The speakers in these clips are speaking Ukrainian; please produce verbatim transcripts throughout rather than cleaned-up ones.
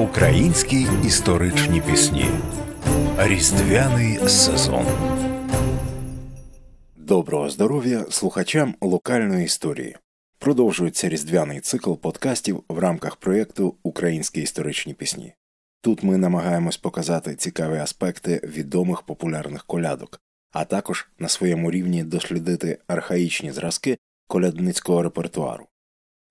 Українські історичні пісні. Різдвяний сезон. Доброго здоров'я слухачам локальної історії. Продовжується різдвяний цикл подкастів в рамках проєкту «Українські історичні пісні». Тут ми намагаємось показати цікаві аспекти відомих популярних колядок, а також на своєму рівні дослідити архаїчні зразки колядницького репертуару.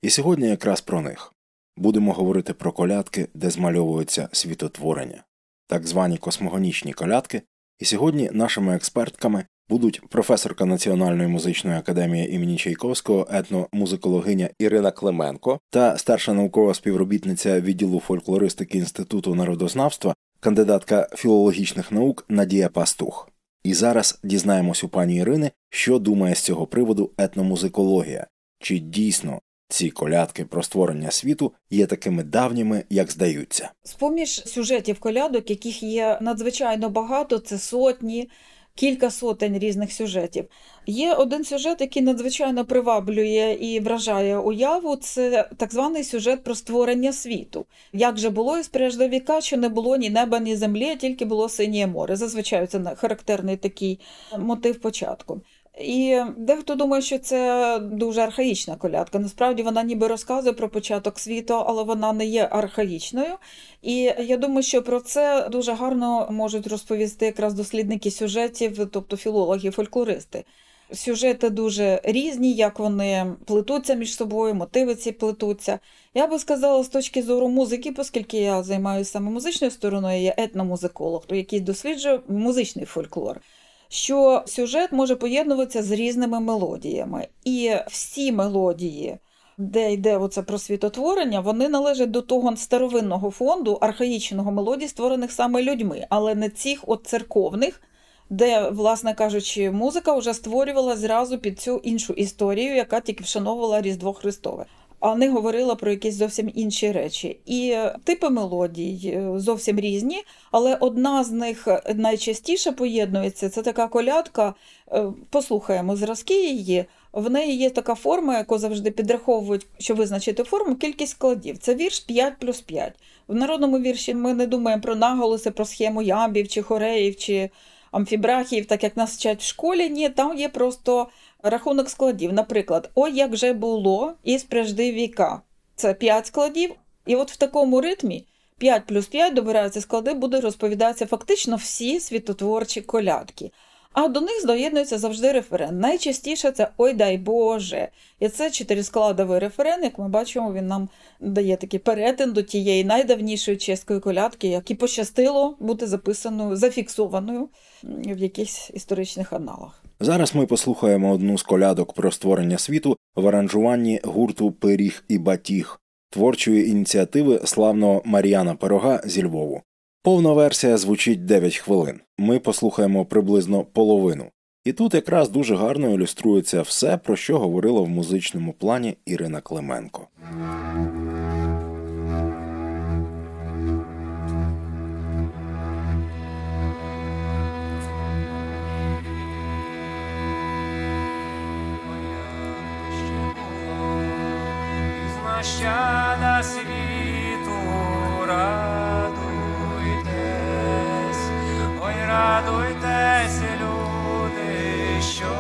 І сьогодні якраз про них. Будемо говорити про колядки, де змальовується світотворення, так звані космогонічні колядки, і сьогодні нашими експертками будуть професорка Національної музичної академії імені Чайковського, етномузикологиня Ірина Клименко та старша наукова співробітниця відділу фольклористики Інституту народознавства, кандидатка філологічних наук Надія Пастух. І зараз дізнаємось у пані Ірини, що думає з цього приводу етномузикологія, чи дійсно ці колядки про створення світу є такими давніми, як здаються. З-поміж сюжетів колядок, яких є надзвичайно багато, це сотні, кілька сотень різних сюжетів. Є один сюжет, який надзвичайно приваблює і вражає уяву, це так званий сюжет про створення світу. Як же було із преждовіка, що не було ні неба, ні землі, тільки було синє море. Зазвичай це характерний такий мотив початку. І дехто думає, що це дуже архаїчна колядка. Насправді вона ніби розказує про початок світу, але вона не є архаїчною. І я думаю, що про це дуже гарно можуть розповісти якраз дослідники сюжетів, тобто філологи, фольклористи. Сюжети дуже різні, як вони плетуться між собою, мотиви ці плетуться. Я би сказала, з точки зору музики, оскільки я займаюся саме музичною стороною, я етномузиколог, який досліджує музичний фольклор, що сюжет може поєднуватися з різними мелодіями. І всі мелодії, де йде оце про світотворення, вони належать до того старовинного фонду архаїчного мелодій, створених саме людьми, але не цих от церковних, де, власне кажучи, музика вже створювала зразу під цю іншу історію, яка тільки вшановувала Різдво Христове, а не говорила про якісь зовсім інші речі. І типи мелодій зовсім різні, але одна з них найчастіше поєднується, це така колядка, послухаємо зразки її, в неї є така форма, яку завжди підраховують, щоб визначити форму, кількість складів. Це вірш п'ять плюс п'ять. В народному вірші ми не думаємо про наголоси, про схему ямбів, чи хореїв, чи амфібрахів, так як нас вчать в школі. Ні, там є просто рахунок складів. Наприклад, «Ой, як же було із прежди віка». Це п'ять складів. І от в такому ритмі п'ять плюс п'ять добираються склади, буде розповідатися фактично всі світотворчі колядки. А до них доєднується завжди референ. Найчастіше це «Ой, дай Боже». І це чотирискладовий референ, як ми бачимо, він нам дає такий перетин до тієї найдавнішої чеської колядки, якій пощастило бути записаною, зафіксованою в якихось історичних аналах. Зараз ми послухаємо одну з колядок про створення світу в аранжуванні гурту «Пиріг і батіг» творчої ініціативи славного Мар'яна Пирога зі Львову. Повна версія звучить дев'ять хвилин. Ми послухаємо приблизно половину. І тут якраз дуже гарно ілюструється все, про що говорила в музичному плані Ірина Клименко. Щада світу, радуйтесь, ой, радуйтесь, люди, що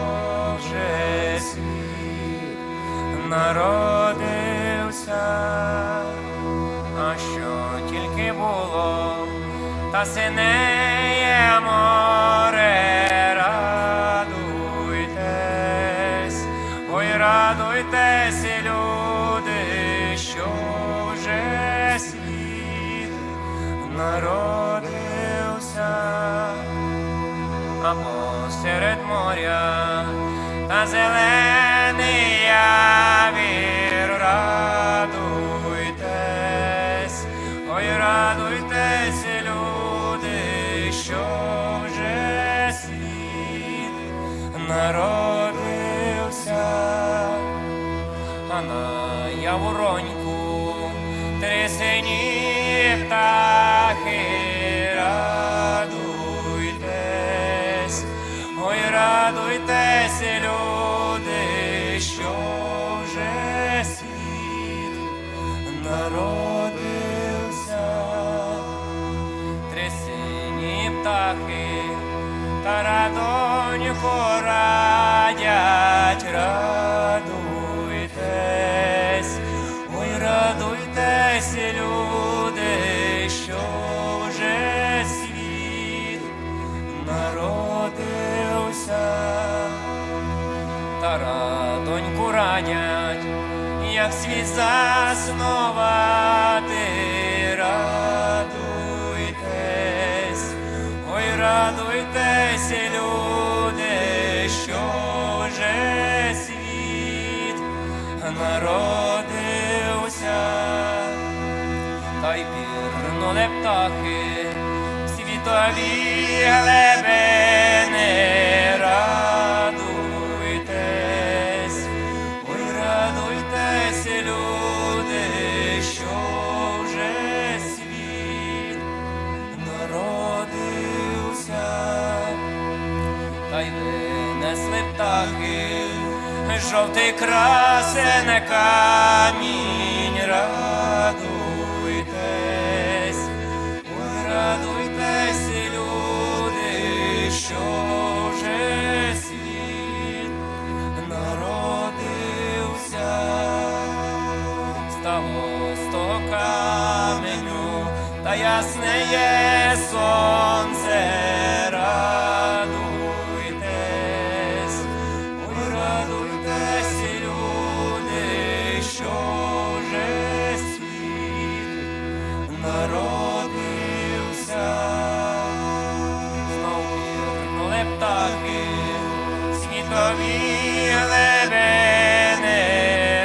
вже світ народився, а що тільки було, та синеє море, радуйтесь, ой, радуйтесь, люди, народився, а посеред моря та зелений явір, радуйтесь, ой, радуйтесь, люди, що вже світ народився, а на явороньку три сині птахи, радуйтесь, ой, радуйтесь, донько, радять, радуйтесь, ой, радуйтесь, люди, що вже світ народився. Тара, доньку, радять, як світ заснувати, радуйтесь, ой, радуйтесь, люди, що вже світ народився. Та й пірнули птахи в світові глибини, радуйтесь, ой, радуйтесь, люди, що вже світ народився. Та й винесли птахи жовтий красене камінь, радуйтесь, ой, радуйтесь, люди, що вже світ народився. Стало з того каменю та ясне є сонце, радуйтесь, ой, радуйтесь, люди, що вже світ народився. Знову вірнули птахи в світові глибини,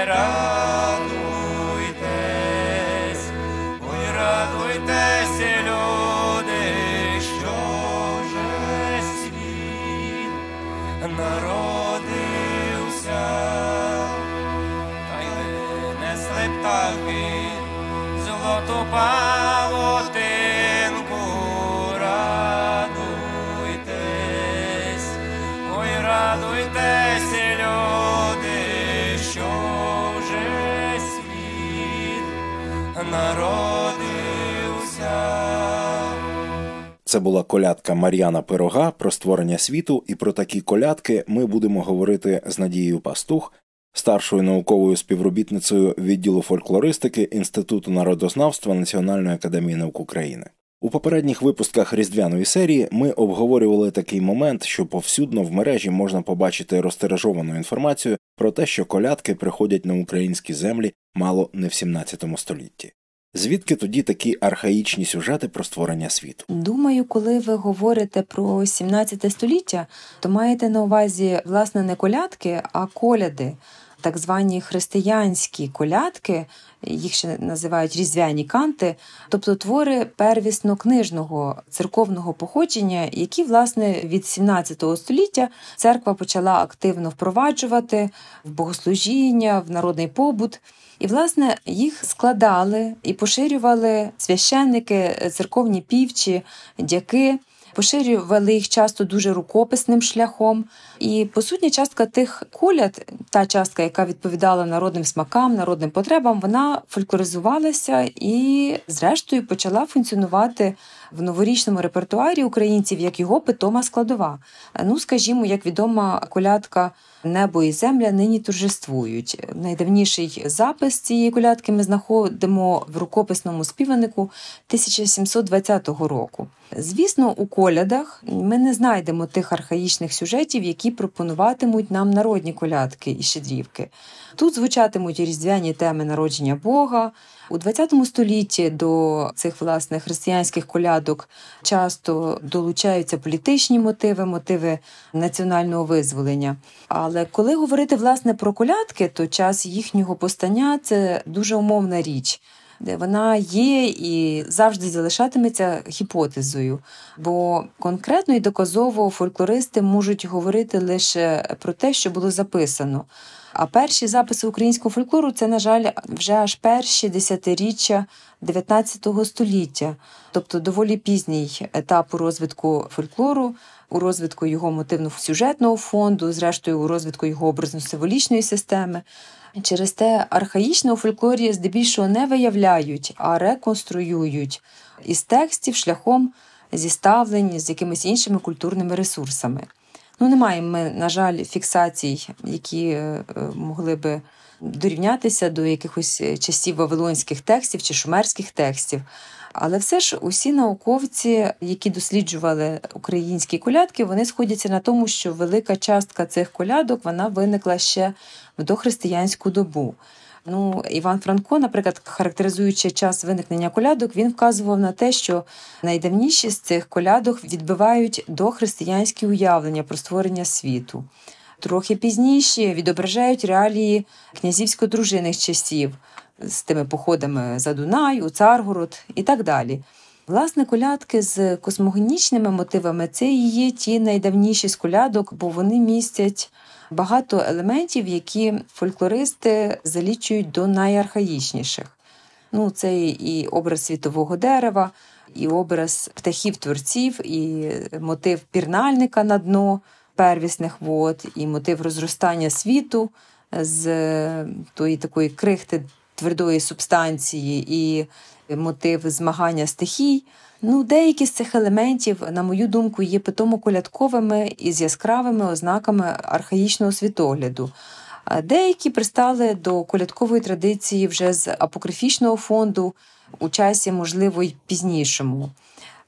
радуйтесь, ой, радуйтесь, люди, що вже світ народився. Та й винесли птахи золоту павутинку, радуйтесь, ой, радуйтесь, люди, що вже світ народився. Це була колядка Мар'яна Пирога про створення світу, і про такі колядки ми будемо говорити з Надією Пастух, старшою науковою співробітницею відділу фольклористики Інституту народознавства Національної академії наук України. У попередніх випусках різдвяної серії ми обговорювали такий момент, що повсюдно в мережі можна побачити розтиражовану інформацію про те, що колядки приходять на українські землі мало не в сімнадцятому столітті. Звідки тоді такі архаїчні сюжети про створення світу? Думаю, коли ви говорите про сімнадцяте століття, то маєте на увазі, власне, не колядки, а коляди. Так звані християнські колядки, їх ще називають різдвяні канти, тобто твори первісно-книжного церковного походження, які, власне, від сімнадцятого століття церква почала активно впроваджувати в богослужіння, в народний побут. І, власне, їх складали і поширювали священники, церковні півчі, дяки. Поширювали їх часто дуже рукописним шляхом. І, по суті, частка тих коляд, та частка, яка відповідала народним смакам, народним потребам, вона фольклоризувалася і, зрештою, почала функціонувати в новорічному репертуарі українців як його питома складова. Ну, скажімо, як відома колядка «Небо і земля нині торжествують». Найдавніший запис цієї колядки ми знаходимо в рукописному співанику тисяча сімсот двадцятого року. Звісно, у колядах ми не знайдемо тих архаїчних сюжетів, які пропонуватимуть нам народні колядки і щедрівки. Тут звучатимуть різдвяні теми народження Бога. У двадцятому столітті до цих, власне, християнських колядок часто долучаються політичні мотиви, мотиви національного визволення. Але коли говорити, власне, про колядки, то час їхнього постання – це дуже умовна річ. Вона є і завжди залишатиметься гіпотезою, бо конкретно і доказово фольклористи можуть говорити лише про те, що було записано. А перші записи українського фольклору – це, на жаль, вже аж перші десятиріччя дев'ятнадцятого століття, тобто доволі пізній етап у розвитку фольклору, у розвитку його мотивно-сюжетного фонду, зрештою у розвитку його образно-символічної системи. Через те архаїчне у фольклорі здебільшого не виявляють, а реконструюють із текстів шляхом зі ставлень, з якимись іншими культурними ресурсами. Ну, немає ми, на жаль, фіксацій, які могли би дорівнятися до якихось часів вавилонських текстів чи шумерських текстів. Але все ж усі науковці, які досліджували українські колядки, вони сходяться на тому, що велика частка цих колядок, вона виникла ще в дохристиянську добу. Ну, Іван Франко, наприклад, характеризуючи час виникнення колядок, він вказував на те, що найдавніші з цих колядок відбивають дохристиянські уявлення про створення світу. Трохи пізніші відображають реалії князівсько-дружинних часів з тими походами за Дунай, у Царгород і так далі. Власне, колядки з космогонічними мотивами – це і є ті найдавніші з колядок, бо вони містять багато елементів, які фольклористи залічують до найархаїчніших. Ну, це і образ світового дерева, і образ птахів-творців, і мотив пірнальника на дно первісних вод, і мотив розростання світу з тої такої крихти твердої субстанції, і мотив змагання стихій. Ну, деякі з цих елементів, на мою думку, є питомо колядковими і з яскравими ознаками архаїчного світогляду. Деякі пристали до колядкової традиції вже з апокрифічного фонду у часі, можливо, й пізнішому.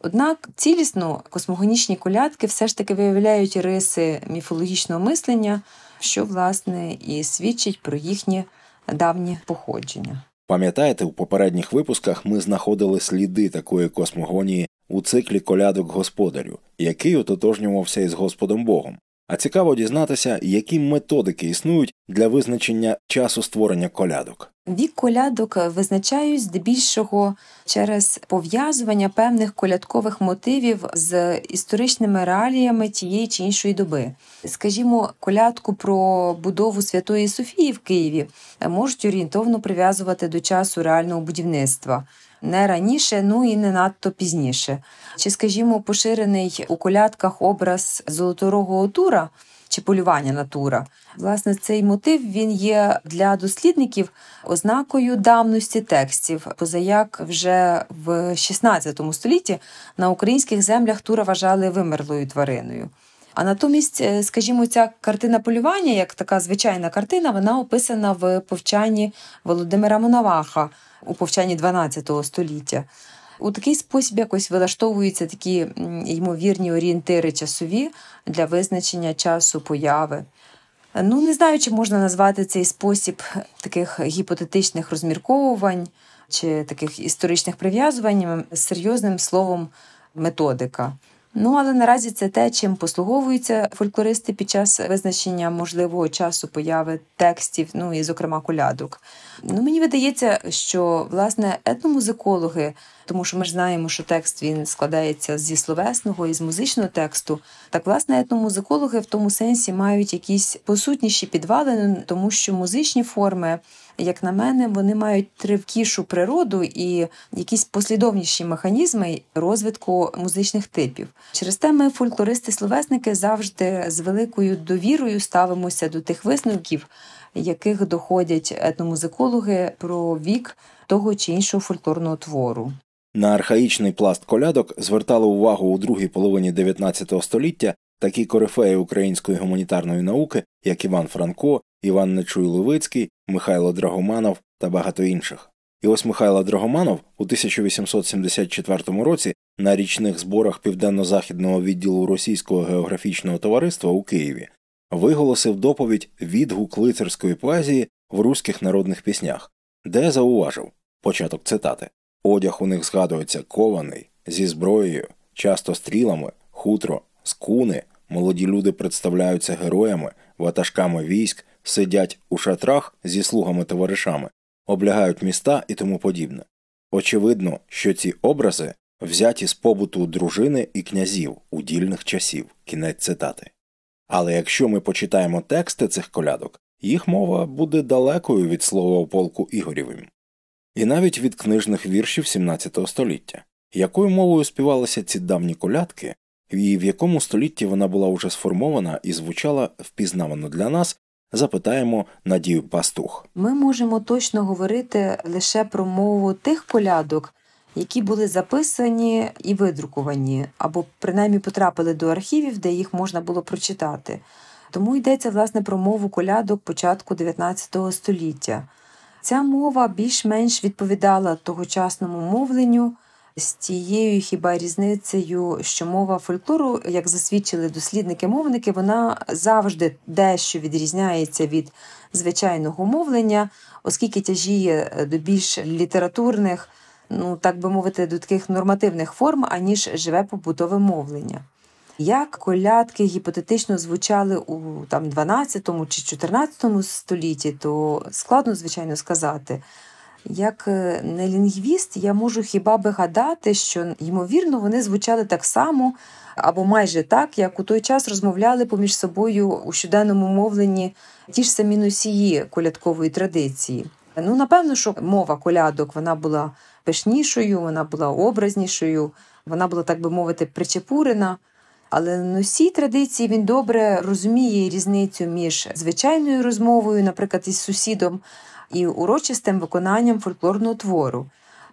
Однак цілісно космогонічні колядки все ж таки виявляють риси міфологічного мислення, що, власне, і свідчить про їхнє давнє походження. Пам'ятаєте, у попередніх випусках ми знаходили сліди такої космогонії у циклі «Колядок господарю», який ототожнювався із Господом Богом. А цікаво дізнатися, які методики існують для визначення часу створення колядок. Вік колядок визначають здебільшого через пов'язування певних колядкових мотивів з історичними реаліями тієї чи іншої доби. Скажімо, колядку про будову Святої Софії в Києві можуть орієнтовно прив'язувати до часу реального будівництва. Не раніше, ну і не надто пізніше. Чи, скажімо, поширений у колядках образ золоторогого тура чи полювання на тура. Власне, цей мотив, він є для дослідників ознакою давності текстів, позаяк вже в шістнадцятому столітті на українських землях тура вважали вимерлою твариною. А натомість, скажімо, ця картина полювання, як така звичайна картина, вона описана в повчанні Володимира Мономаха, у повчанні дванадцятого століття. У такий спосіб якось вилаштовуються такі ймовірні орієнтири часові для визначення часу появи. Ну, не знаю, чи можна назвати цей спосіб таких гіпотетичних розмірковувань чи таких історичних прив'язувань серйозним словом методика. Ну, але наразі це те, чим послуговуються фольклористи під час визначення можливого часу появи текстів, ну і, зокрема, колядок. Ну, мені видається, що, власне, етномузикологи, тому що ми ж знаємо, що текст, він складається зі словесного і з музичного тексту, так, власне, етномузикологи в тому сенсі мають якісь посутніші підвалини, тому що музичні форми, як на мене, вони мають тривкішу природу і якісь послідовніші механізми розвитку музичних типів. Через те ми, фольклористи-словесники, завжди з великою довірою ставимося до тих висновків, яких доходять етномузикологи про вік того чи іншого фольклорного твору. На архаїчний пласт колядок звертали увагу у другій половині дев'ятнадцятого століття такі корифеї української гуманітарної науки, як Іван Франко, Іван Нечуй-Левицький, Михайло Драгоманов та багато інших. І ось Михайло Драгоманов у тисяча вісімсот сімдесят четвертому році на річних зборах Південно-Західного відділу Російського географічного товариства у Києві виголосив доповідь «Відгук лицарської поезії в руських народних піснях», де зауважив, початок цитати, «Одяг у них згадується кований, зі зброєю, часто стрілами, хутро, скуни, молоді люди представляються героями, ватажками військ, сидять у шатрах зі слугами-товаришами, облягають міста і тому подібне. Очевидно, що ці образи взяті з побуту дружини і князів у дільних часів». Кінець цитати. Але якщо ми почитаємо тексти цих колядок, їх мова буде далекою від слова у полку Ігорєвим. І навіть від книжних віршів сімнадцятого століття. Якою мовою співалися ці давні колядки, і в якому столітті вона була уже сформована і звучала впізнавано для нас, запитаємо Надію Пастух. Ми можемо точно говорити лише про мову тих колядок, які були записані і видруковані, або принаймні потрапили до архівів, де їх можна було прочитати. Тому йдеться, власне, про мову колядок початку дев'ятнадцятого століття. Ця мова більш-менш відповідала тогочасному мовленню з тією хіба різницею, що мова фольклору, як засвідчили дослідники-мовники, вона завжди дещо відрізняється від звичайного мовлення, оскільки тяжіє до більш літературних, ну, так би мовити, до таких нормативних форм, аніж живе побутове мовлення. Як колядки гіпотетично звучали у там, дванадцятому чи чотирнадцятому столітті, то складно, звичайно, сказати. Як не лінгвіст, я можу хіба би гадати, що, ймовірно, вони звучали так само, або майже так, як у той час розмовляли поміж собою у щоденному мовленні ті ж самі носії колядкової традиції. Ну, напевно, що мова колядок, вона була пишнішою, вона була образнішою, вона була, так би мовити, причепурена. Але носій традиції, він добре розуміє різницю між звичайною розмовою, наприклад, із сусідом, і урочистим виконанням фольклорного твору.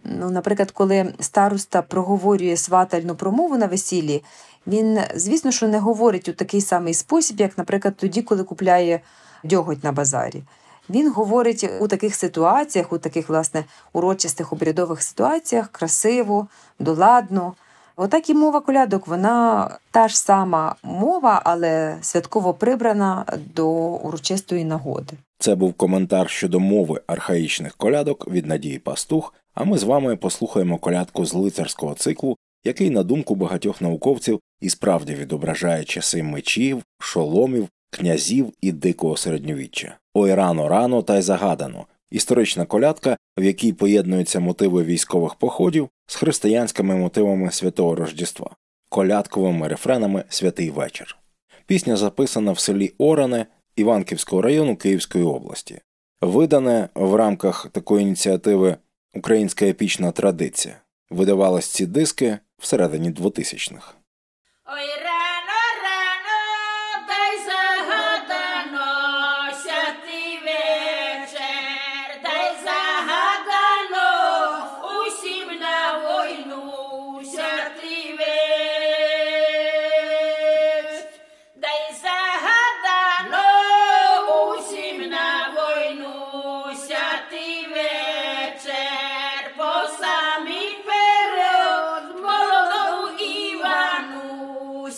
Ну, наприклад, коли староста проговорює сватальну промову на весіллі, він, звісно, що не говорить у такий самий спосіб, як, наприклад, тоді, коли купляє дьоготь на базарі. Він говорить у таких ситуаціях, у таких, власне, урочистих обрядових ситуаціях красиво, доладно. Отак і мова колядок, вона та ж сама мова, але святково прибрана до урочистої нагоди. Це був коментар щодо мови архаїчних колядок від Надії Пастух, а ми з вами послухаємо колядку з лицарського циклу, який, на думку багатьох науковців, і справді відображає часи мечів, шоломів, князів і дикого середньовіччя. «Ой, рано-рано, та й загадано» – історична колядка, в якій поєднуються мотиви військових походів з християнськими мотивами Святого Рождества, колядковими рефренами «Святий вечір». Пісня записана в селі Оране Іванківського району Київської області. Видане в рамках такої ініціативи «Українська епічна традиція». Видавались ці диски всередині двотисячних. Ой, рано, рано, дай загадано, святий вечір, дай загадано, усім на війну, святий вечір, дай загадано, усім на війну, святий вечір, по самій Івану,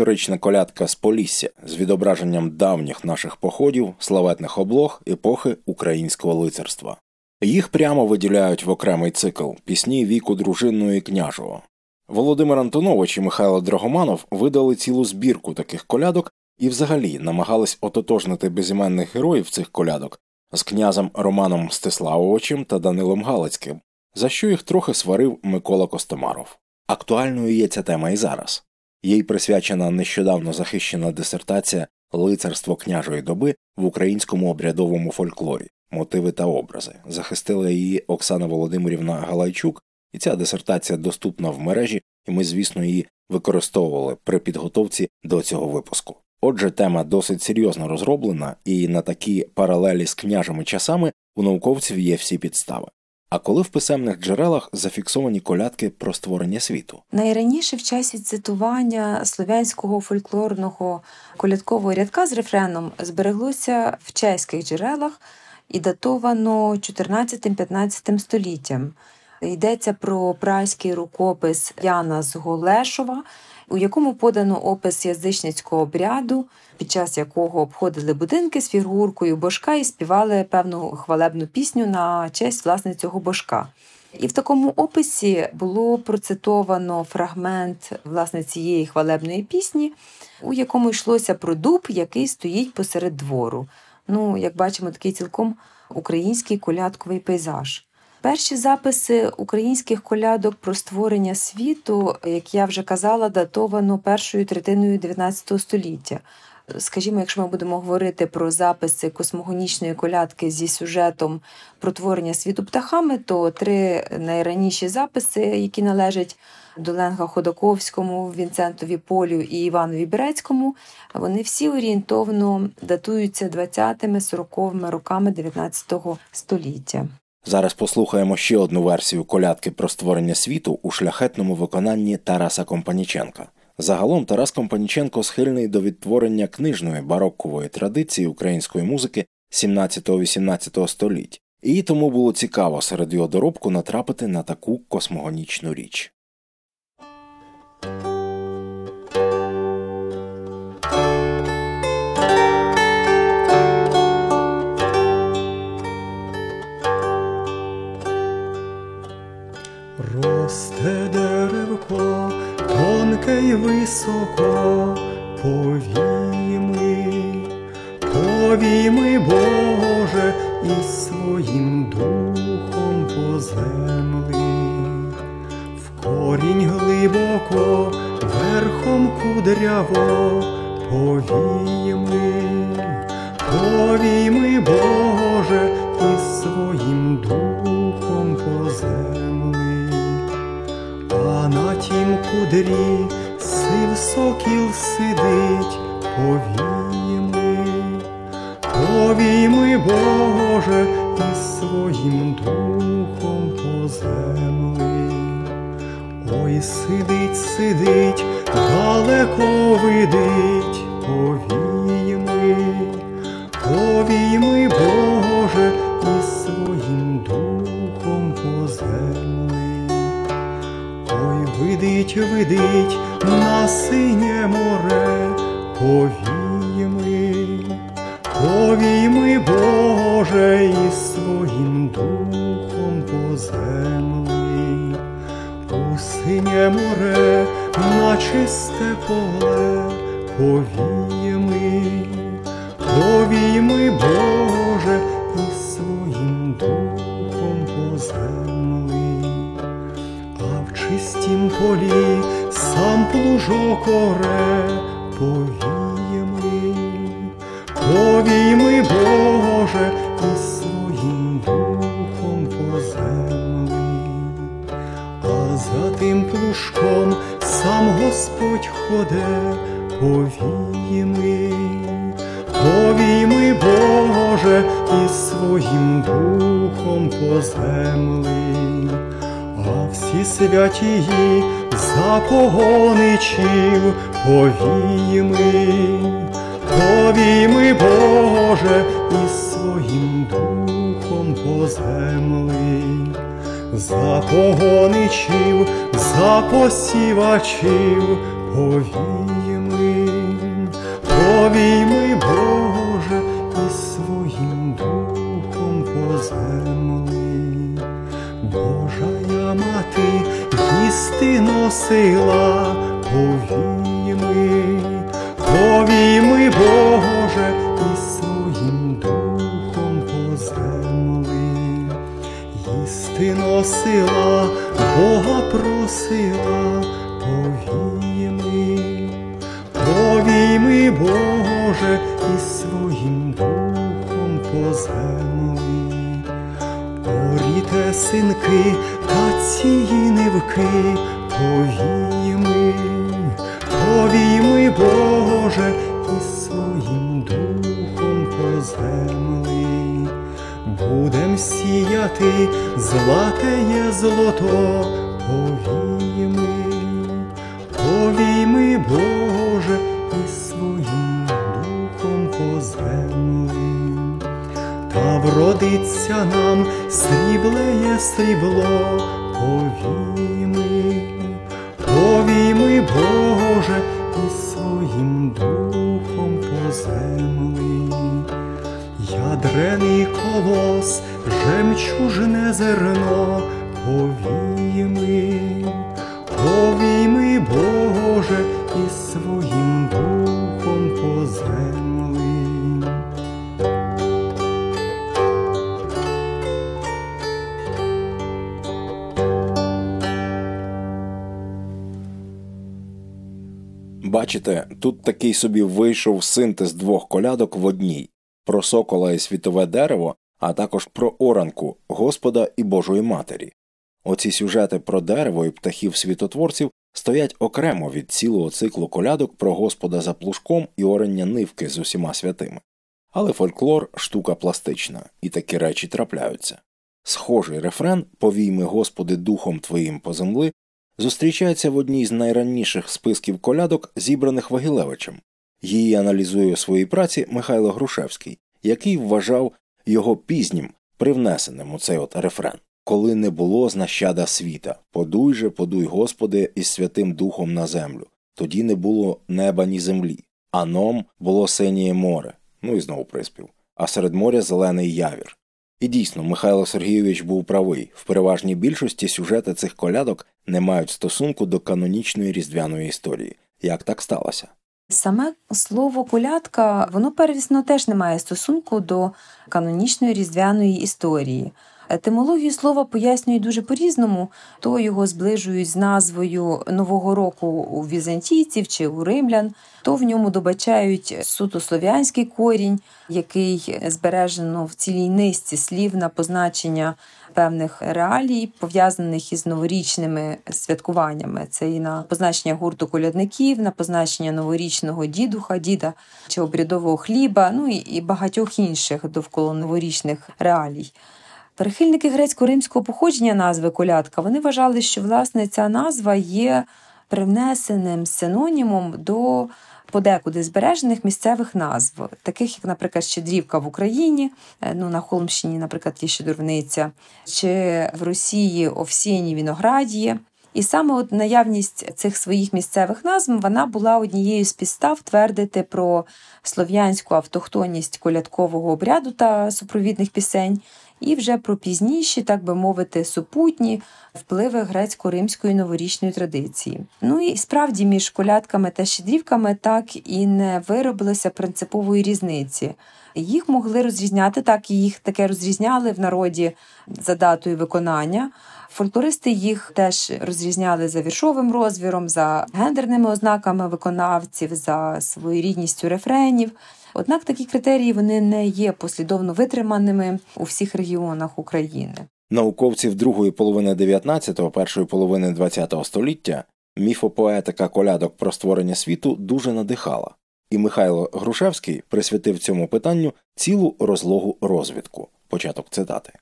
історична колядка з Полісся з відображенням давніх наших походів, славетних облог, епохи українського лицарства. Їх прямо виділяють в окремий цикл «Пісні віку дружинного і княжого». Володимир Антонович і Михайло Драгоманов видали цілу збірку таких колядок і взагалі намагались ототожнити безіменних героїв цих колядок з князем Романом Мстиславовичем та Данилом Галицьким, за що їх трохи сварив Микола Костомаров. Актуальною є ця тема і зараз. Їй присвячена нещодавно захищена дисертація «Лицарство княжої доби в українському обрядовому фольклорі. Мотиви та образи». Захистила її Оксана Володимирівна Галайчук, і ця дисертація доступна в мережі, і ми, звісно, її використовували при підготовці до цього випуску. Отже, тема досить серйозно розроблена, і на такі паралелі з княжими часами у науковців є всі підстави. А коли в писемних джерелах зафіксовані колядки про створення світу? Найраніше в часі цитування слов'янського фольклорного колядкового рядка з рефреном збереглося в чеських джерелах і датовано чотирнадцятим-п'ятнадцятим століттям. Йдеться про празький рукопис Яна з Голешова, у якому подано опис язичницького обряду, під час якого обходили будинки з фігуркою божка і співали певну хвалебну пісню на честь, власне, цього божка. І в такому описі було процитовано фрагмент, власне, цієї хвалебної пісні, у якому йшлося про дуб, який стоїть посеред двору. Ну, як бачимо, такий цілком український колядковий пейзаж. Перші записи українських колядок про створення світу, як я вже казала, датовано першою третиною дев'ятнадцятого століття. Скажімо, якщо ми будемо говорити про записи космогонічної колядки зі сюжетом про творення світу птахами, то три найраніші записи, які належать Доленга-Ходаковському, Вінцентові Полю і Іванові Берецькому, вони всі орієнтовно датуються двадцятими-сороковими роками дев'ятнадцятого століття. Зараз послухаємо ще одну версію колядки про створення світу у шляхетному виконанні Тараса Компаніченка. Загалом Тарас Компаніченко схильний до відтворення книжної барокової традиції української музики сімнадцятого-вісімнадцятого століть, і тому було цікаво серед його доробку натрапити на таку космогонічну річ. Росте деревко, тонке й високо, повійми, повійми, Боже, і своїм духом по землі. В корінь глибоко, верхом кудряво, повійми, повійми, Боже, і своїм духом по землі. А на тім кудрі сив сокіл сидить, повійми, повійми, Боже, і своїм духом по землі. Ой, сидить, сидить, далеко видить, повійми, повійми, Боже, і своїм духом по землі. Видить, видить на синє море, повійми, повійми, Боже, і своїм духом по землі. У синє море, на чисте поле, повійми, повійми, Боже, і своїм духом по землі. Чистім полі сам плужок оре, повійми, повійми, Боже, і своїм духом по землі. А за тим плужком сам Господь ходе, повійми, повійми, Боже, і своїм духом по землі. А всі святії за погоничів, повійми, повійми, Боже, і своїм духом по землі. За погоничів, за посівачів, повійми, обійми, Боже, і своїм духом поземли. Божая мати їсти носила, повійми, повійми, Боже, і своїм духом поземли. Їсти носила, Бога просила, повійми, повійми, Боже, і своїм духом поземли. Оріте, синки та цієї нивки, повійми, повійми, Боже, і своїм духом поземли. Будем сіяти златеє золото, повійми, повійми, Боже, і своїм духом поземли. Та вродиться нам сріблеє срібло, повійми, повійми, Боже, і своїм духом поземли. Ядрений колос, жемчужне зерно, повійми, повійми, Боже, і своїм духом поземли. Бачите, тут такий собі вийшов синтез двох колядок в одній. Про сокола і світове дерево, а також про оранку, Господа і Божої Матері. Оці сюжети про дерево і птахів-світотворців стоять окремо від цілого циклу колядок про Господа за плужком і орання нивки з усіма святими. Але фольклор – штука пластична, і такі речі трапляються. Схожий рефрен «Повійми, Господи, духом твоїм по земли» зустрічається в одній з найранніших списків колядок, зібраних Вагилевичем. Її аналізує у своїй праці Михайло Грушевський, який вважав його пізнім, привнесеним у цей от рефрен. «Коли не було знащада світа, подуй же, подуй, Господи, із Святим Духом на землю. Тоді не було неба ні землі, а ном було синє море». Ну і знову приспів. «А серед моря зелений явір». І дійсно, Михайло Сергійович був правий. В переважній більшості сюжети цих колядок не мають стосунку до канонічної різдвяної історії. Як так сталося? Саме слово «колядка», воно первісно теж не має стосунку до канонічної різдвяної історії. Етимологію слова пояснюють дуже по-різному. То його зближують з назвою Нового року у візантійців чи у римлян, то в ньому добачають суто слов'янський корінь, який збережено в цілій низці слів на позначення певних реалій, пов'язаних із новорічними святкуваннями. Це і на позначення гурту колядників, на позначення новорічного дідуха, діда чи обрядового хліба, ну і багатьох інших довкола новорічних реалій. Прихильники грецько-римського походження назви «колядка», вони вважали, що, власне, ця назва є привнесеним синонімом до подекуди збережених місцевих назв, таких як, наприклад, Щедрівка в Україні, ну, на Холмщині, наприклад, є Щедровниця, чи в Росії Овсіні, Віноградіє. І саме от наявність цих своїх місцевих назв, вона була однією з підстав твердити про слов'янську автохтонність колядкового обряду та супровідних пісень, і вже про пізніші, так би мовити, супутні впливи грецько-римської новорічної традиції. Ну і справді між колядками та щедрівками так і не виробилося принципової різниці. Їх могли розрізняти, так і їх таке розрізняли в народі за датою виконання. Фольклористи їх теж розрізняли за віршовим розміром, за гендерними ознаками виконавців, за своєрідністю рефренів. Однак такі критерії, вони не є послідовно витриманими у всіх регіонах України. Науковців другої половини дев'ятнадцятого, першої половини двадцятого століття міфопоетика колядок про створення світу дуже надихала. І Михайло Грушевський присвятив цьому питанню цілу розлогу розвідку. Початок цитати.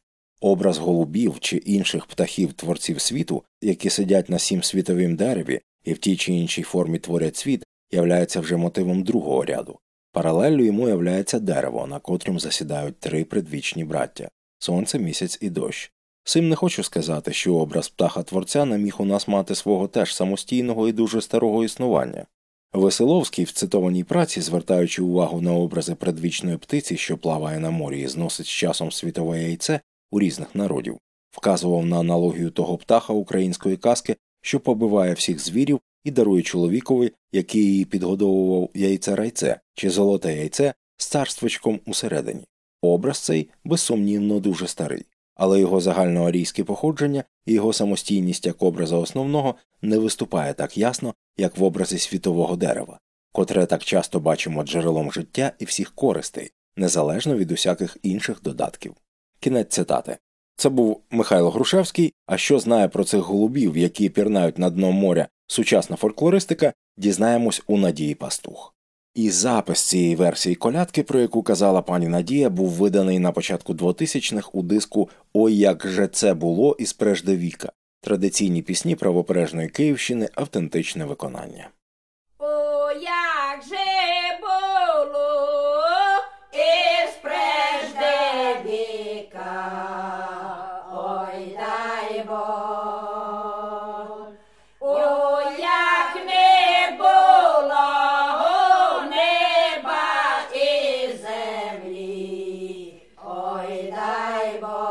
«Образ голубів чи інших птахів-творців світу, які сидять на сім світовім дереві і в тій чи іншій формі творять світ, являється вже мотивом другого ряду. Паралеллю йому являється дерево, на котрім засідають три предвічні браття – сонце, місяць і дощ. Сим не хочу сказати, що образ птаха-творця не міг у нас мати свого теж самостійного і дуже старого існування. Веселовський в цитованій праці, звертаючи увагу на образи предвічної птиці, що плаває на морі і зносить з часом світове яйце у різних народів, вказував на аналогію того птаха української казки, що побиває всіх звірів і дарує чоловікові, який її підгодовував, яйце-райце чи золоте яйце з царствичком усередині. Образ цей, безсумнівно, дуже старий, але його загальноарійське походження і його самостійність як образа основного не виступає так ясно, як в образі світового дерева, котре так часто бачимо джерелом життя і всіх користей, незалежно від усяких інших додатків. Кінець цитати. Це був Михайло Грушевський, а що знає про цих голубів, які пірнають на дно моря сучасна фольклористика, дізнаємось у Надії Пастух. І запис цієї версії колядки, про яку казала пані Надія, був виданий на початку двотисячних у диску «Ой, як же це було» із преждевіка. Традиційні пісні правобережної Київщини, автентичне виконання. О, як же було із преждевіка, ой, дай Бог, о, як не було неба і землі, ой, дай Бог.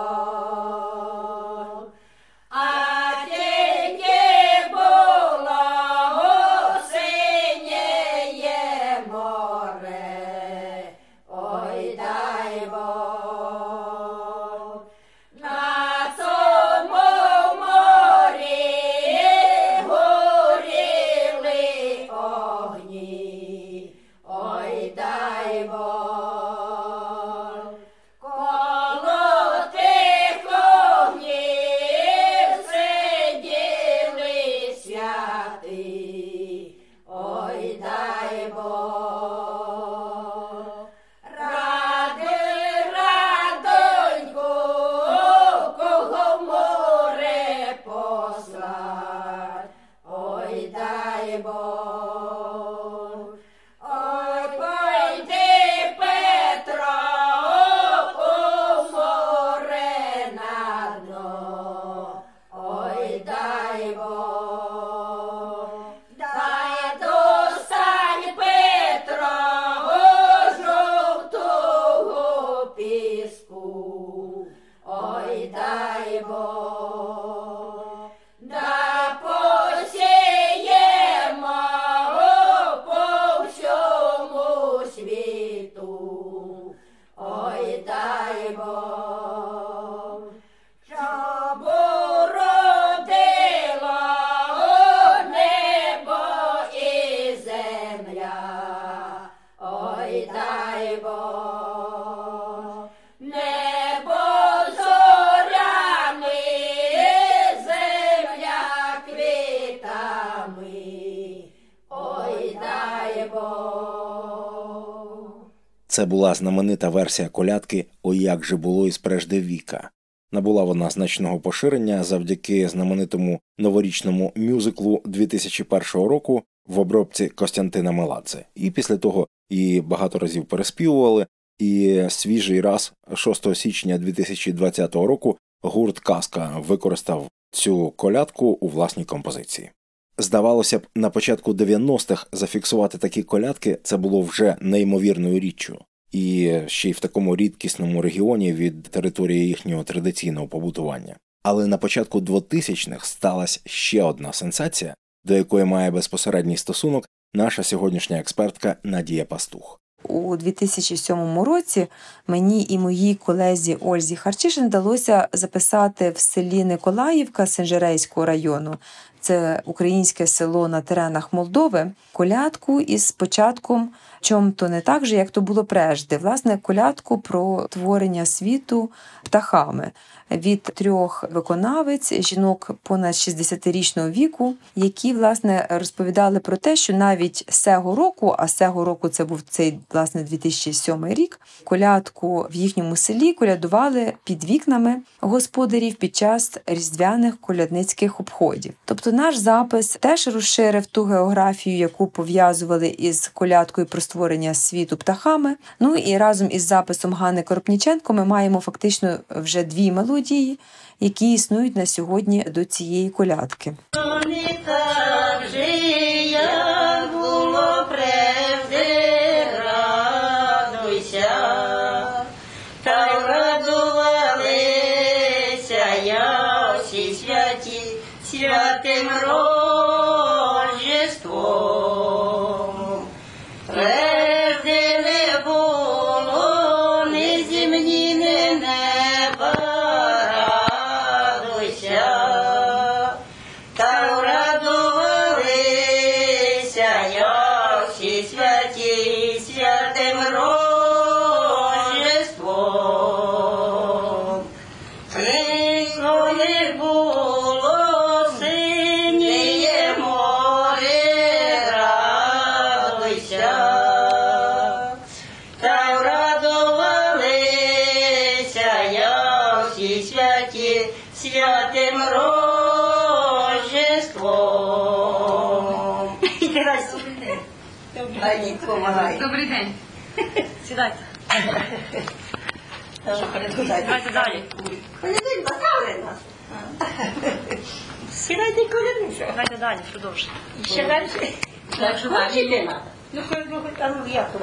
Це була знаменита версія колядки «Ой, як же було із преждевіка». Набула вона значного поширення завдяки знаменитому новорічному мюзиклу дві тисячі першого року в обробці Костянтина Меладзе. І після того її багато разів переспівували, і свіжий раз шостого січня дві тисячі двадцятого року гурт «Казка» використав цю колядку у власній композиції. Здавалося б, на початку дев'яностих зафіксувати такі колядки – це було вже неймовірною річчю. І ще й в такому рідкісному регіоні від території їхнього традиційного побутування. Але на початку двотисячних сталася ще одна сенсація, до якої має безпосередній стосунок наша сьогоднішня експертка Надія Пастух. У дві тисячі сьомому році мені і моїй колезі Ользі Харчишин вдалося записати в селі Николаївка Сенжерейського району, це українське село на теренах Молдови, колядку із початком «Чом-то не так же, як то було прежде», власне, колядку про творення світу птахами від трьох виконавиць, жінок понад шістдесятирічного віку, які, власне, розповідали про те, що навіть сього року, а сього року це був цей, власне, дві тисячі сьомий рік, колядку в їхньому селі колядували під вікнами господарів під час різдвяних колядницьких обходів. Тобто наш запис теж розширив ту географію, яку пов'язували із колядкою про створення світу птахами. Ну і разом із записом Гани Корпніченко ми маємо фактично вже дві мелодії, які існують на сьогодні до цієї колядки. святі святим Рождеством. Прежде не було ні земні, ні неба, радуйся, та радувалися, як всі святі святим Рождеством. Добрий день. Сідайте. Давайте далі. Колядин поставили нас. Сідайте і колядниця. Давайте далі, що довше. Ще далі? Хочете нас? Ну, хоч би, а ну, як то?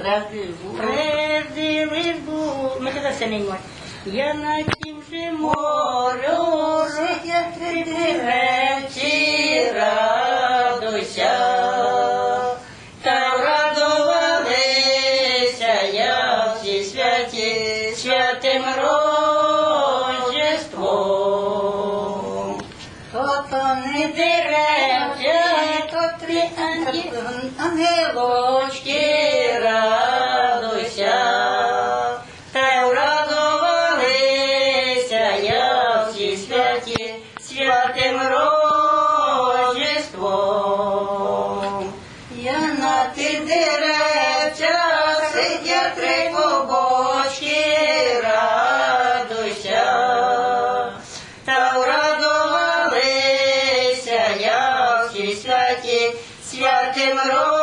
Прежде лиш був. Ми тоді все не можемо. Я на тім же морю, життя три речі, радуйся. Ангелочки, радуйся, та радувалися, як всі святі святим Рождеством. Я на тих деревцях сидять три побочки, радуйся, та радувалися, як всі святі святим Рождеством.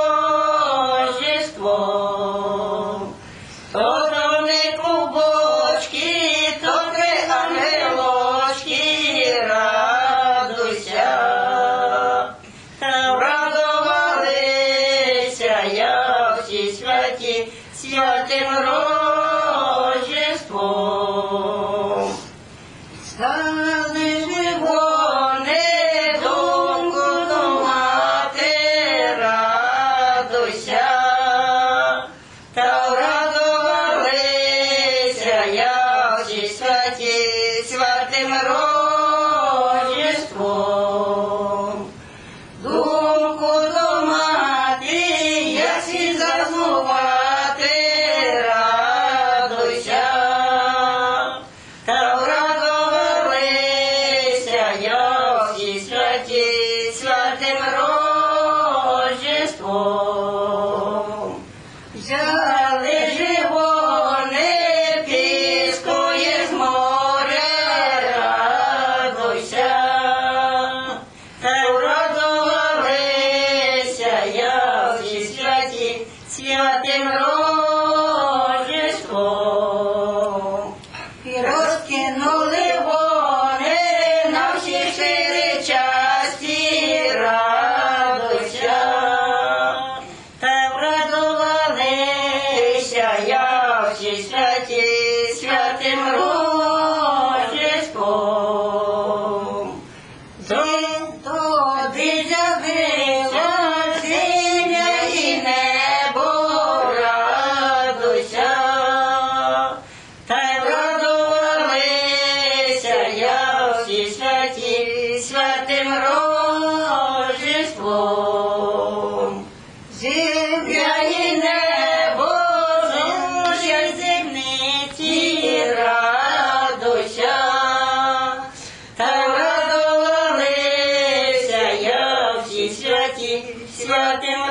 То там не клубочки, то три ангелочки, радуйся, та радувалися, як всі святі святим Рождеством. Святим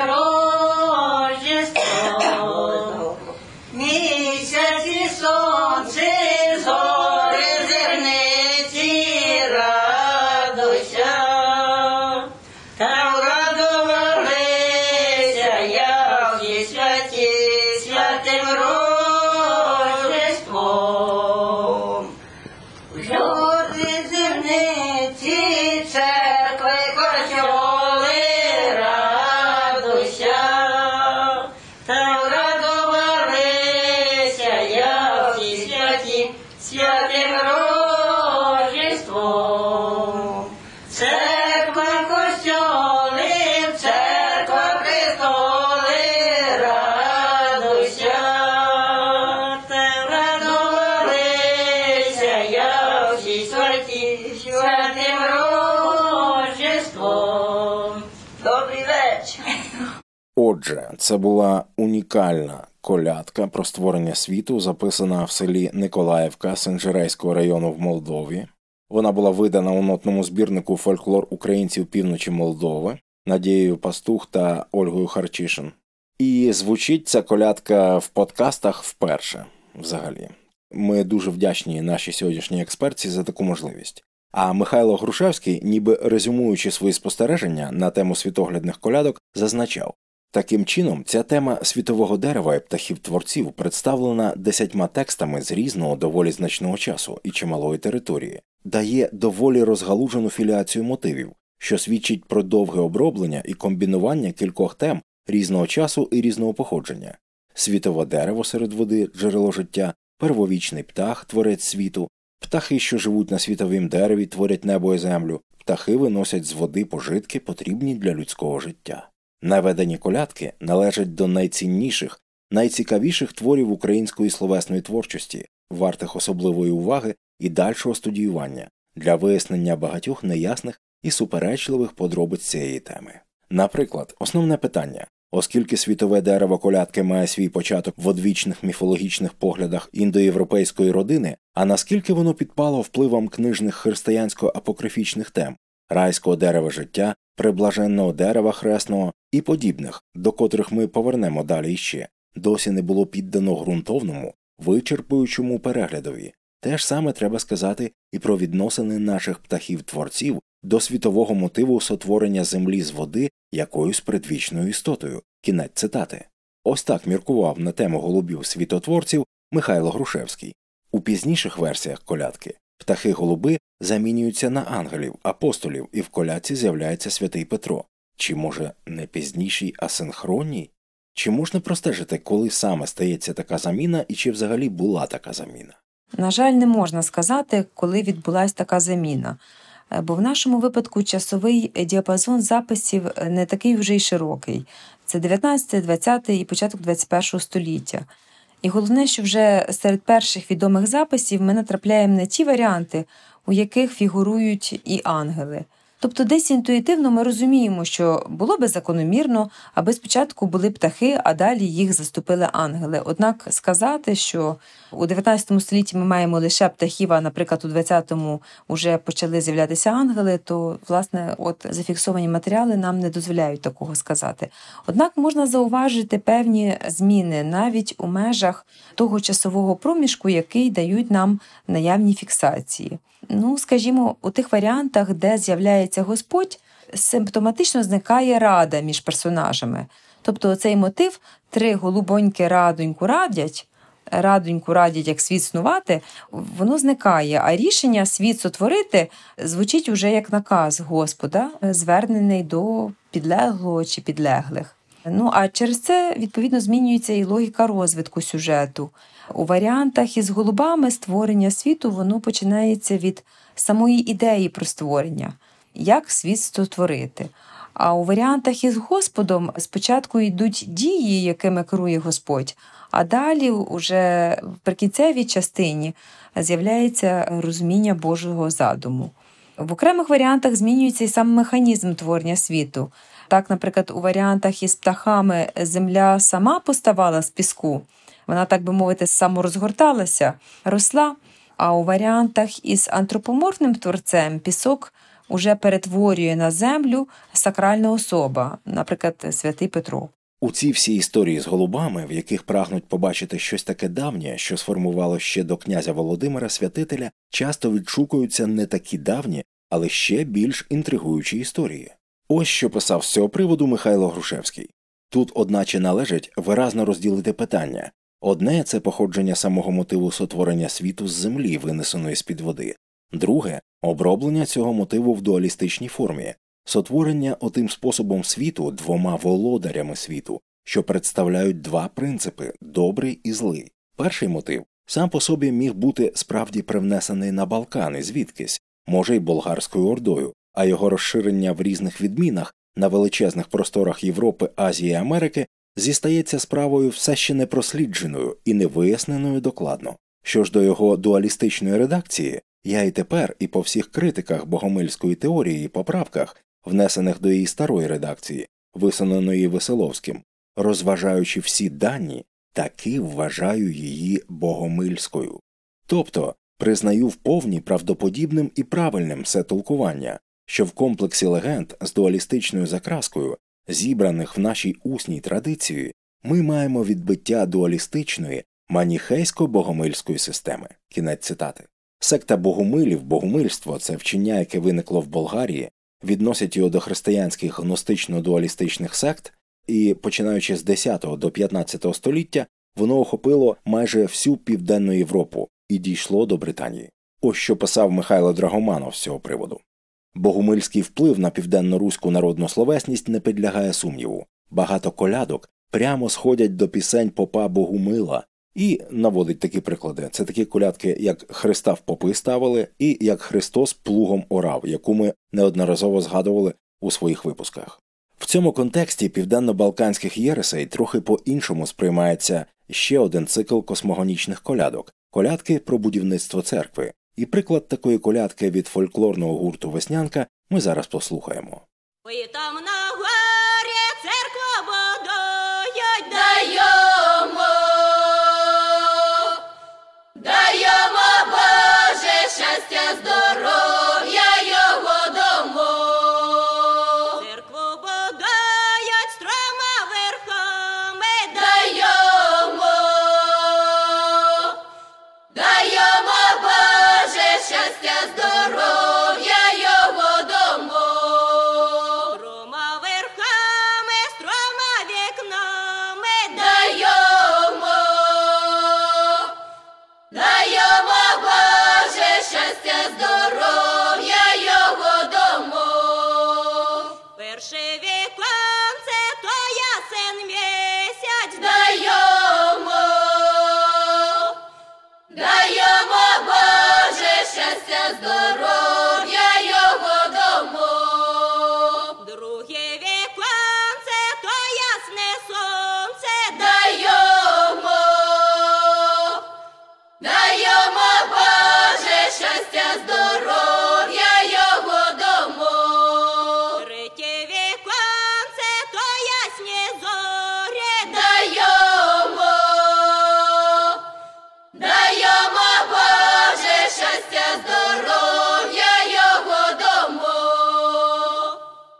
Рождеством. и сороки, святым Рождеством. Добрий вечір. Отже, це була унікальна колядка про створення світу, записана в селі Николаївка Сенджерейського району в Молдові. Вона була видана у нотному збірнику «Фольклор українців півночі Молдови» Надією Пастух та Ольгою Харчишин. І звучить ця колядка в подкастах вперше взагалі. Ми дуже вдячні нашій сьогоднішній експертці за таку можливість. А Михайло Грушевський, ніби резюмуючи свої спостереження на тему світоглядних колядок, зазначав: таким чином, ця тема світового дерева і птахів-творців представлена десятьма текстами з різного доволі значного часу і чималої території, дає доволі розгалужену філіацію мотивів, що свідчить про довге оброблення і комбінування кількох тем різного часу і різного походження. Світове дерево серед води – джерело життя, первовічний птах – творець світу, птахи, що живуть на світовім дереві, творять небо і землю, птахи виносять з води пожитки, потрібні для людського життя. Наведені колядки належать до найцінніших, найцікавіших творів української словесної творчості, вартих особливої уваги і дальшого студіювання для вияснення багатьох неясних і суперечливих подробиць цієї теми. Наприклад, основне питання. Оскільки світове дерево колядки має свій початок в одвічних міфологічних поглядах індоєвропейської родини, а наскільки воно підпало впливом книжних християнсько-апокрифічних тем, райського дерева життя, приблаженного дерева хресного і подібних, до котрих ми повернемо далі іще, досі не було піддано ґрунтовному, вичерпуючому переглядові. Те ж саме треба сказати і про відносини наших птахів-творців до світового мотиву сотворення землі з води якоюсь предвічною істотою. Кінець цитати. Ось так міркував на тему голубів-світотворців Михайло Грушевський. У пізніших версіях колядки птахи-голуби замінюються на ангелів, апостолів, і в колядці з'являється святий Петро. Чи, може, не пізніший, а синхронній? Чи можна простежити, коли саме стається така заміна і чи взагалі була така заміна? На жаль, не можна сказати, коли відбулася така заміна. Бо в нашому випадку часовий діапазон записів не такий вже й широкий. Це дев'ятнадцяте, двадцяте і початок двадцять першого століття. І головне, що вже серед перших відомих записів ми натрапляємо на ті варіанти, у яких фігурують і ангели. Тобто десь інтуїтивно ми розуміємо, що було би закономірно, аби спочатку були птахи, а далі їх заступили ангели. Однак сказати, що у дев'ятнадцятому столітті ми маємо лише птахів, а, наприклад, у двадцятому вже почали з'являтися ангели, то, власне, от зафіксовані матеріали нам не дозволяють такого сказати. Однак можна зауважити певні зміни навіть у межах того часового проміжку, який дають нам наявні фіксації. Ну, скажімо, у тих варіантах, де з'являється Господь, симптоматично зникає рада між персонажами. Тобто оцей мотив «три голубоньки радоньку радять», «радоньку радять, як світ снувати», воно зникає, а рішення «світ сотворити» звучить уже як наказ Господа, звернений до підлеглого чи підлеглих. Ну, а через це, відповідно, змінюється і логіка розвитку сюжету. У варіантах із голубами створення світу, воно починається від самої ідеї про створення, як світ створити. А у варіантах із Господом спочатку йдуть дії, якими керує Господь, а далі уже в прикінцевій частині з'являється розуміння Божого задуму. В окремих варіантах змінюється і сам механізм творення світу. Так, наприклад, у варіантах із птахами земля сама поставала з піску, вона, так би мовити, саморозгорталася, росла, а у варіантах із антропоморфним творцем пісок уже перетворює на землю сакральна особа, наприклад, святий Петро. У цій всій історії з голубами, в яких прагнуть побачити щось таке давнє, що сформувало ще до князя Володимира Святителя, часто відшукуються не такі давні, але ще більш інтригуючі історії. Ось що писав з цього приводу Михайло Грушевський. Тут, одначе, належить виразно розділити питання. Одне – це походження самого мотиву сотворення світу з землі, винесеної з-під води. Друге – оброблення цього мотиву в дуалістичній формі. Сотворення отим способом світу двома володарями світу, що представляють два принципи – добрий і злий. Перший мотив сам по собі міг бути справді привнесений на Балкани звідкись, може й болгарською ордою, а його розширення в різних відмінах на величезних просторах Європи, Азії і Америки зістається справою все ще непрослідженою і невиясненою докладно. Що ж до його дуалістичної редакції, Я і тепер, і по всіх критиках богомильської теорії і поправках, внесених до її старої редакції, висуненої Веселовським, розважаючи всі дані, таки вважаю її богомильською. Тобто, признаю вповні правдоподібним і правильним все толкування, що в комплексі легенд з дуалістичною закраскою, зібраних в нашій усній традиції, ми маємо відбиття дуалістичної, маніхейсько-богомильської системи. Кінець цитати. Секта богомилів, богомильство – це вчення, яке виникло в Болгарії, відносять його до християнських гностично-дуалістичних сект, і, починаючи з десятого до п'ятнадцятого століття, воно охопило майже всю Південну Європу і дійшло до Британії. Ось що писав Михайло Драгоманов з цього приводу. Богомильський вплив на південноруську народну словесність не підлягає сумніву. Багато колядок прямо сходять до пісень попа Богомила, і наводить такі приклади. Це такі колядки, як «Христа в попи ставили» і «Як Христос плугом орав», яку ми неодноразово згадували у своїх випусках. В цьому контексті південно-балканських єресей трохи по-іншому сприймається ще один цикл космогонічних колядок – колядки про будівництво церкви. І приклад такої колядки від фольклорного гурту «Веснянка» ми зараз послухаємо. «Ой, там на горі церква будують, даємо, даємо, Боже, щастя, здоров'я його дому.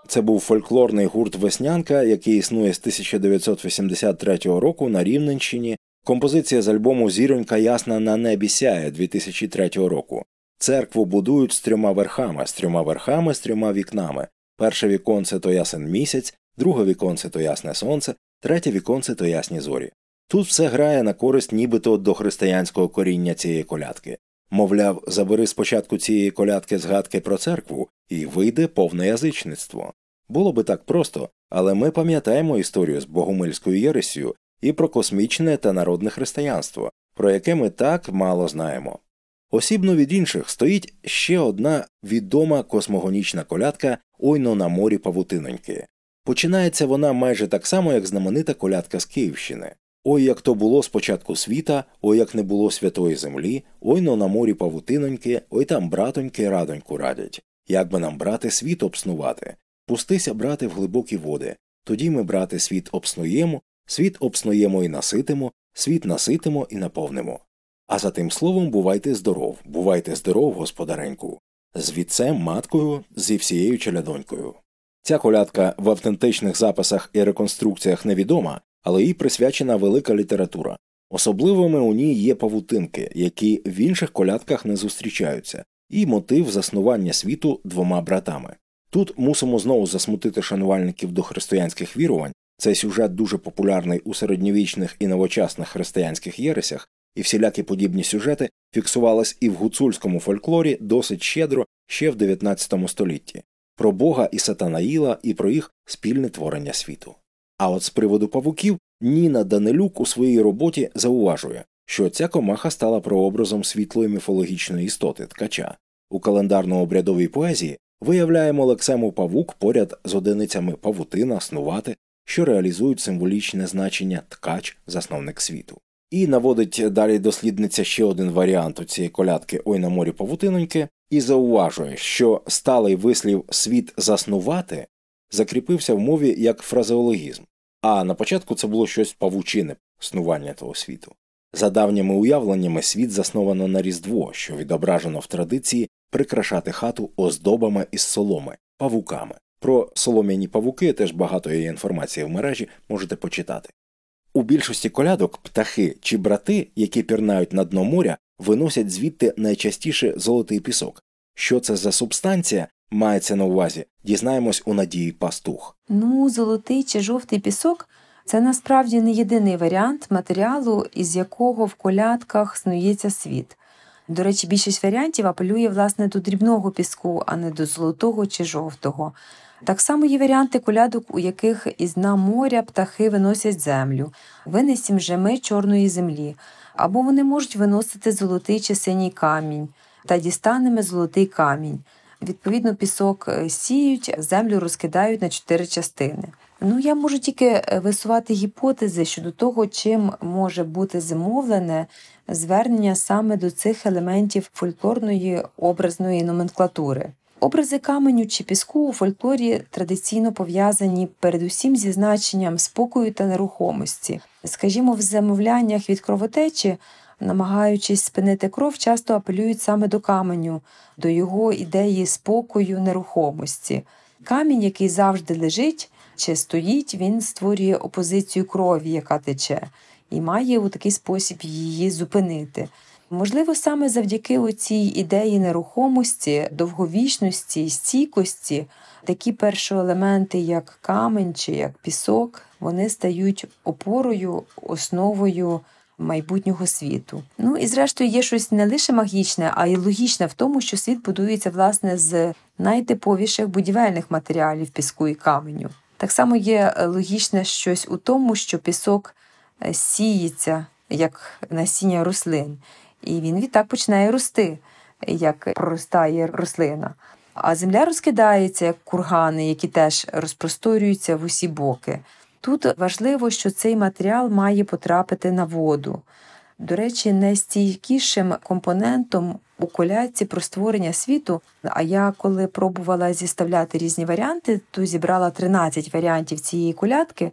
Це був фольклорний гурт «Веснянка», який існує з тисяча дев'ятсот вісімдесят третього року на Рівненщині. Композиція з альбому «Зіронька ясна на небі сяє» дві тисячі третього року. Церкву будують з трьома верхами, з трьома верхами, з трьома вікнами. Перше віконце – то ясен місяць, друге віконце – то ясне сонце, третє віконце – то ясні зорі. Тут все грає на користь нібито до християнського коріння цієї колядки. Мовляв, забери спочатку цієї колядки згадки про церкву, і вийде повне язичництво. Було би так просто, але ми пам'ятаємо історію з богомильською єресію і про космічне та народне християнство, про яке ми так мало знаємо. Осібно від інших стоїть ще одна відома космогонічна колядка «Ойно на морі павутиноньки». Починається вона майже так само, як знаменита колядка з Київщини. «Ой, як то було спочатку світа, ой, як не було святої землі, ойно на морі павутиноньки, ой там братоньки радоньку радять. Як би нам, брате, світ обснувати? Пустися, брате, в глибокі води. Тоді ми, брате, світ обснуємо, світ обснуємо і наситимо, світ наситимо і наповнимо. А за тим словом бувайте здоров, бувайте здоров, господареньку. З вітцем, маткою, зі всією челядонькою». Ця колядка в автентичних записах і реконструкціях невідома, але їй присвячена велика література. Особливими у ній є павутинки, які в інших колядках не зустрічаються, і мотив заснування світу двома братами. Тут мусимо знову засмутити шанувальників дохристиянських вірувань, цей сюжет дуже популярний у середньовічних і новочасних християнських єресях, і всілякі подібні сюжети фіксувались і в гуцульському фольклорі досить щедро ще в дев'ятнадцятому столітті. Про Бога і Сатанаїла, і про їх спільне творення світу. А от з приводу павуків Ніна Данилюк у своїй роботі зауважує, що ця комаха стала прообразом світлої міфологічної істоти – ткача. У календарно-обрядовій поезії виявляємо лексему «павук» поряд з одиницями «павутина», «снувати», що реалізують символічне значення «ткач» – засновник світу. І наводить далі дослідниця ще один варіант у цієї колядки «Ой на морі павутиноньки» і зауважує, що сталий вислів «світ заснувати» закріпився в мові як фразеологізм, а на початку це було щось павучине снування того світу. За давніми уявленнями світ засновано на Різдво, що відображено в традиції прикрашати хату оздобами із соломи, павуками. Про солом'яні павуки теж багато є інформації в мережі, можете почитати. У більшості колядок птахи чи брати, які пірнають на дно моря, виносять звідти найчастіше золотий пісок. Що це за субстанція мається на увазі, дізнаємось у Надії Пастух. Ну, золотий чи жовтий пісок – це насправді не єдиний варіант матеріалу, із якого в колядках снується світ. До речі, більшість варіантів апелює, власне, до дрібного піску, а не до золотого чи жовтого. Так само є варіанти колядок, у яких із дна моря птахи виносять землю. Винесім же ми чорної землі. Або вони можуть виносити золотий чи синій камінь. Та дістанемо золотий камінь. Відповідно, пісок сіють, землю розкидають на чотири частини. Ну, я можу тільки висувати гіпотези щодо того, чим може бути зумовлене звернення саме до цих елементів фольклорної образної номенклатури. Образи каменю чи піску у фольклорі традиційно пов'язані передусім зі значенням спокою та нерухомості. Скажімо, в замовляннях від кровотечі, намагаючись спинити кров, часто апелюють саме до каменю, до його ідеї спокою, нерухомості. Камінь, який завжди лежить чи стоїть, він створює опозицію крові, яка тече, і має у такий спосіб її зупинити. Можливо, саме завдяки цій ідеї нерухомості, довговічності, стійкості, такі першоелементи, як камінь чи як пісок, вони стають опорою, основою майбутнього світу. Ну і зрештою є щось не лише магічне, а й логічне в тому, що світ будується, власне, з найтиповіших будівельних матеріалів піску і каменю. Так само є логічне щось у тому, що пісок сіється як насіння рослин, і він відтак починає рости, як проростає рослина. А земля розкидається, як кургани, які теж розпросторюються в усі боки. Тут важливо, що цей матеріал має потрапити на воду. До речі, найстійкішим компонентом у колядці про створення світу, а я коли пробувала зіставляти різні варіанти, то зібрала тринадцять варіантів цієї колядки,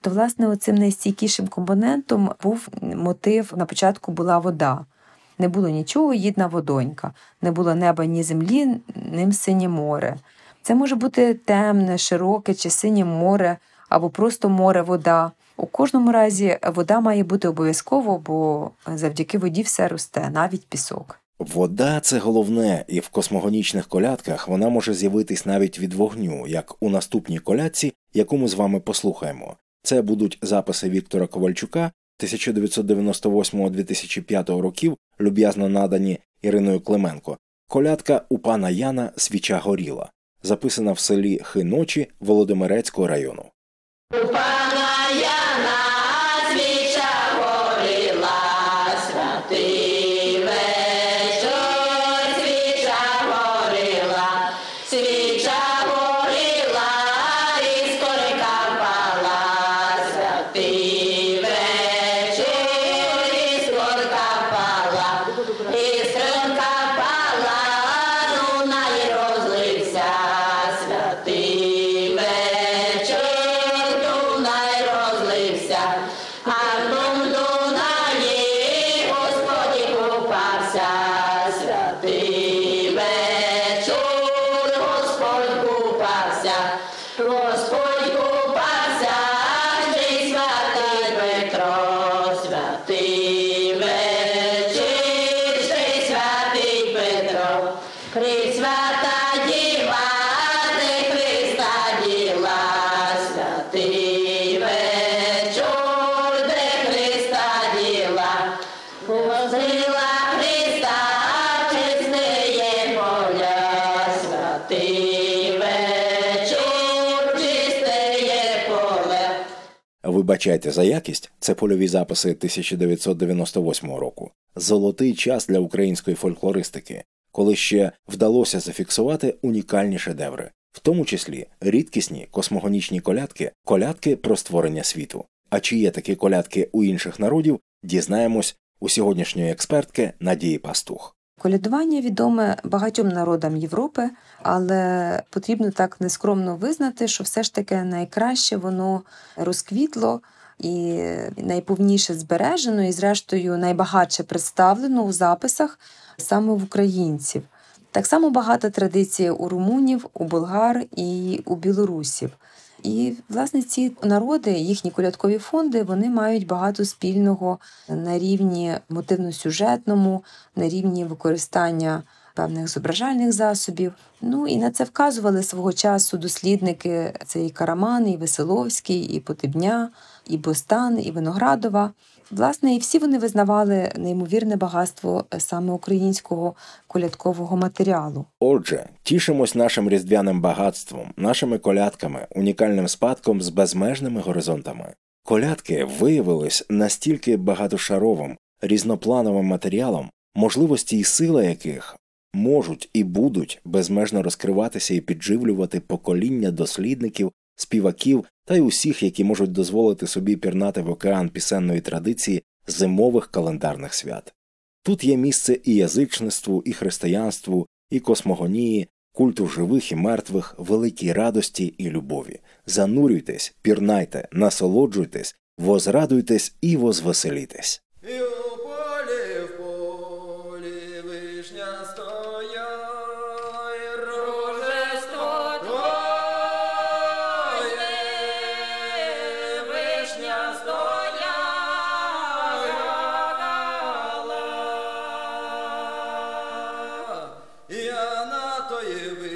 то, власне, оцим найстійкішим компонентом був мотив «На початку була вода». Не було нічого, їдна водонька. Не було неба ні землі, ним синє море. Це може бути темне, широке чи синє море, або просто море-вода. У кожному разі вода має бути обов'язково, бо завдяки воді все росте, навіть пісок. Вода – це головне, і в космогонічних колядках вона може з'явитись навіть від вогню, як у наступній колядці, яку ми з вами послухаємо. Це будуть записи Віктора Ковальчука тисяча дев'ятсот дев'яносто восьмого - дві тисячі п'ятого років, люб'язно надані Іриною Клименко. Колядка «У пана Яна свіча горіла», записана в селі Хиночі Володимирецького району. У пана Яна свіча горіла, святий вечір, свіча горіла, свіча горіла, іскорка пала, святий вечір, іскорка пала, іскорка пала, луна й розлився, святий. Вибачайте за якість, це польові записи тисяча дев'ятсот дев'яносто восьмого року. Золотий час для української фольклористики, коли ще вдалося зафіксувати унікальні шедеври, в тому числі рідкісні космогонічні колядки, колядки про створення світу. А чи є такі колядки у інших народів, Дізнаємось у сьогоднішньої експертки Надії Пастух. Колядування відоме багатьом народам Європи, але потрібно так нескромно визнати, що все ж таки найкраще воно розквітло і найповніше збережено, і зрештою найбагатше представлено у записах саме в українців. Так само багата традиція у румунів, у болгар і у білорусів. І, власне, ці народи, їхні колядкові фонди, вони мають багато спільного на рівні мотивно-сюжетному, на рівні використання певних зображальних засобів. Ну, і на це вказували свого часу дослідники, це і Карамани, і Веселовський, і Потибня, і Бустан, і Виноградова. Власне, і всі вони визнавали неймовірне багатство саме українського колядкового матеріалу. Отже, тішимось нашим різдвяним багатством, нашими колядками, унікальним спадком з безмежними горизонтами. Колядки виявились настільки багатошаровим, різноплановим матеріалом, можливості і сила яких можуть і будуть безмежно розкриватися і підживлювати покоління дослідників, співаків та й усіх, які можуть дозволити собі пірнати в океан пісенної традиції зимових календарних свят. Тут є місце і язичництву, і християнству, і космогонії, культу живих і мертвих, великій радості і любові. Занурюйтесь, пірнайте, насолоджуйтесь, возрадуйтесь і возвеселітесь. Yeah, not to you.